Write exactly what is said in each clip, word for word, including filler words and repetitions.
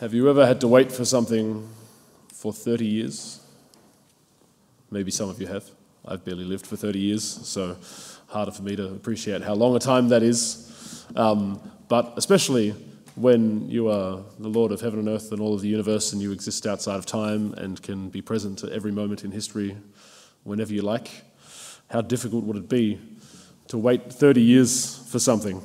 Have you ever had to wait for something for thirty years? Maybe some of you have. I've barely lived for thirty years, so harder for me to appreciate how long a time that is. Um, but especially when you are the Lord of heaven and earth and all of the universe, and you exist outside of time and can be present at every moment in history whenever you like, how difficult would it be to wait thirty years for something?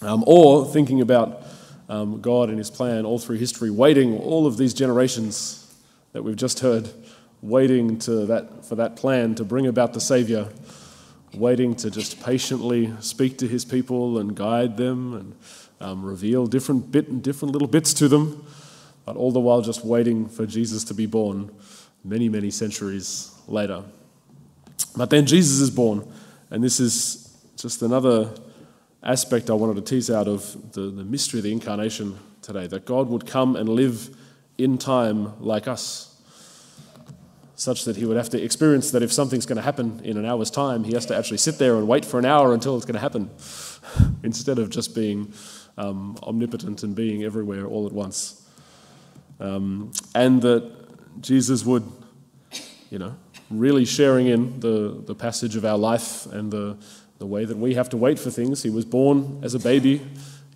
Um, or thinking about um, God and his plan all through history, waiting all of these generations that we've just heard, waiting to that, for that plan to bring about the Savior, waiting to just patiently speak to his people and guide them and um, reveal different bit and different little bits to them, but all the while just waiting for Jesus to be born many, many centuries later. But then Jesus is born, and this is just another aspect I wanted to tease out of the, the mystery of the incarnation today, that God would come and live in time like us, such that he would have to experience that if something's going to happen in an hour's time, he has to actually sit there and wait for an hour until it's going to happen, instead of just being um, omnipotent and being everywhere all at once. Um, and that Jesus would, you know, really sharing in the, the passage of our life and the, the way that we have to wait for things. He was born as a baby,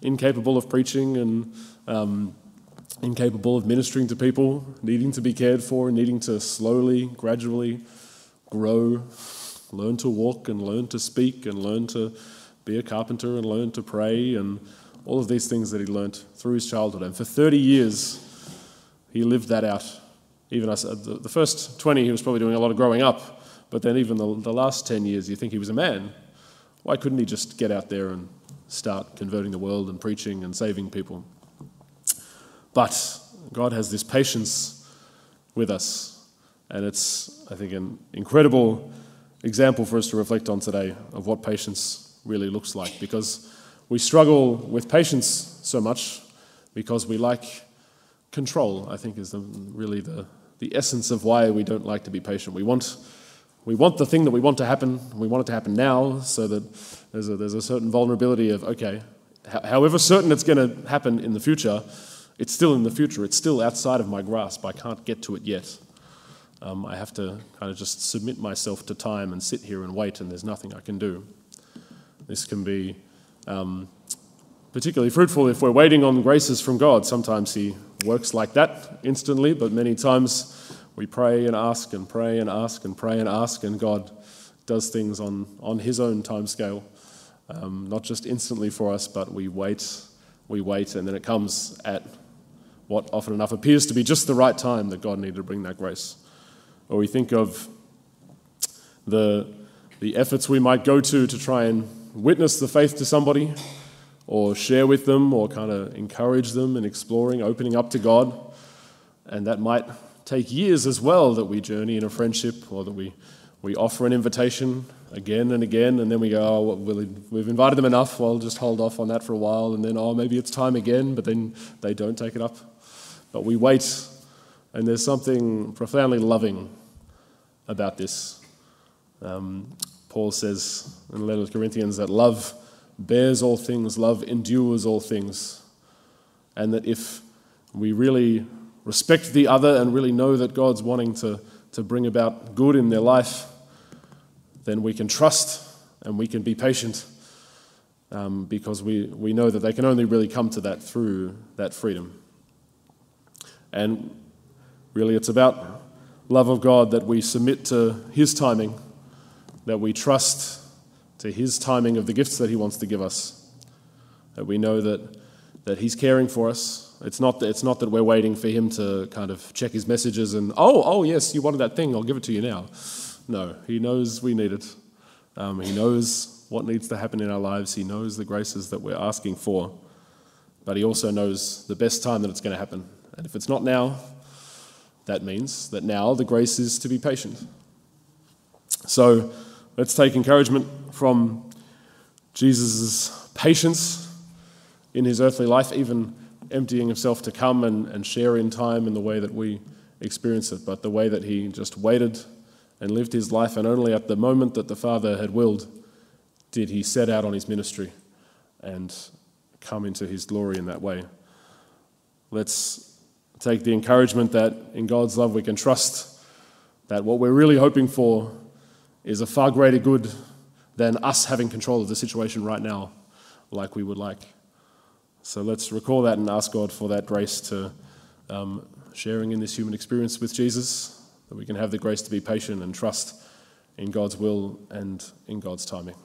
incapable of preaching and um, incapable of ministering to people, needing to be cared for, needing to slowly, gradually grow, learn to walk and learn to speak and learn to be a carpenter and learn to pray and all of these things that he learnt through his childhood. And for thirty years, he lived that out. Even us, the first twenty, he was probably doing a lot of growing up, but then even the, the last ten years, you think he was a man. Why couldn't he just get out there and start converting the world and preaching and saving people? But God has this patience with us, and it's, I think, an incredible example for us to reflect on today of what patience really looks like, because we struggle with patience so much because we like control, I think, is the, really the, the essence of why we don't like to be patient. We want we want the thing that we want to happen, we want it to happen now, so that there's a, there's a certain vulnerability of, okay, h- however certain it's going to happen in the future, it's still in the future. It's still outside of my grasp. I can't get to it yet. Um, I have to kind of just submit myself to time and sit here and wait, and there's nothing I can do. This can be um, particularly fruitful if we're waiting on graces from God. Sometimes he works like that instantly, but many times we pray and ask and pray and ask and pray and ask, and God does things on, on his own timescale, um, not just instantly for us, but we wait, we wait, and then it comes at what often enough appears to be just the right time that God needed to bring that grace. Or we think of the, the efforts we might go to to try and witness the faith to somebody or share with them or kind of encourage them in exploring, opening up to God. And that might take years as well, that we journey in a friendship or that we, we offer an invitation again and again, and then we go, oh, well, we've invited them enough, well, I'll just hold off on that for a while, and then, oh, maybe it's time again, but then they don't take it up. But we wait, and there's something profoundly loving about this. Um, Paul says in the letter to Corinthians that love bears all things, love endures all things, and that if we really respect the other and really know that God's wanting to, to bring about good in their life, then we can trust and we can be patient um, because we, we know that they can only really come to that through that freedom. And really it's about love of God that we submit to his timing, that we trust to his timing of the gifts that he wants to give us, that we know that that he's caring for us. It's not that, it's not that we're waiting for him to kind of check his messages and, oh, oh yes, you wanted that thing, I'll give it to you now. No, he knows we need it. Um, he knows what needs to happen in our lives. He knows the graces that we're asking for, but he also knows the best time that it's going to happen. And if it's not now, that means that now the grace is to be patient. So let's take encouragement from Jesus' patience in his earthly life, even emptying himself to come and, and share in time in the way that we experience it, but the way that he just waited and lived his life, and only at the moment that the Father had willed did he set out on his ministry and come into his glory in that way. Let's take the encouragement that in God's love we can trust that what we're really hoping for is a far greater good than us having control of the situation right now like we would like. So let's recall that and ask God for that grace to um, sharing in this human experience with Jesus, that we can have the grace to be patient and trust in God's will and in God's timing.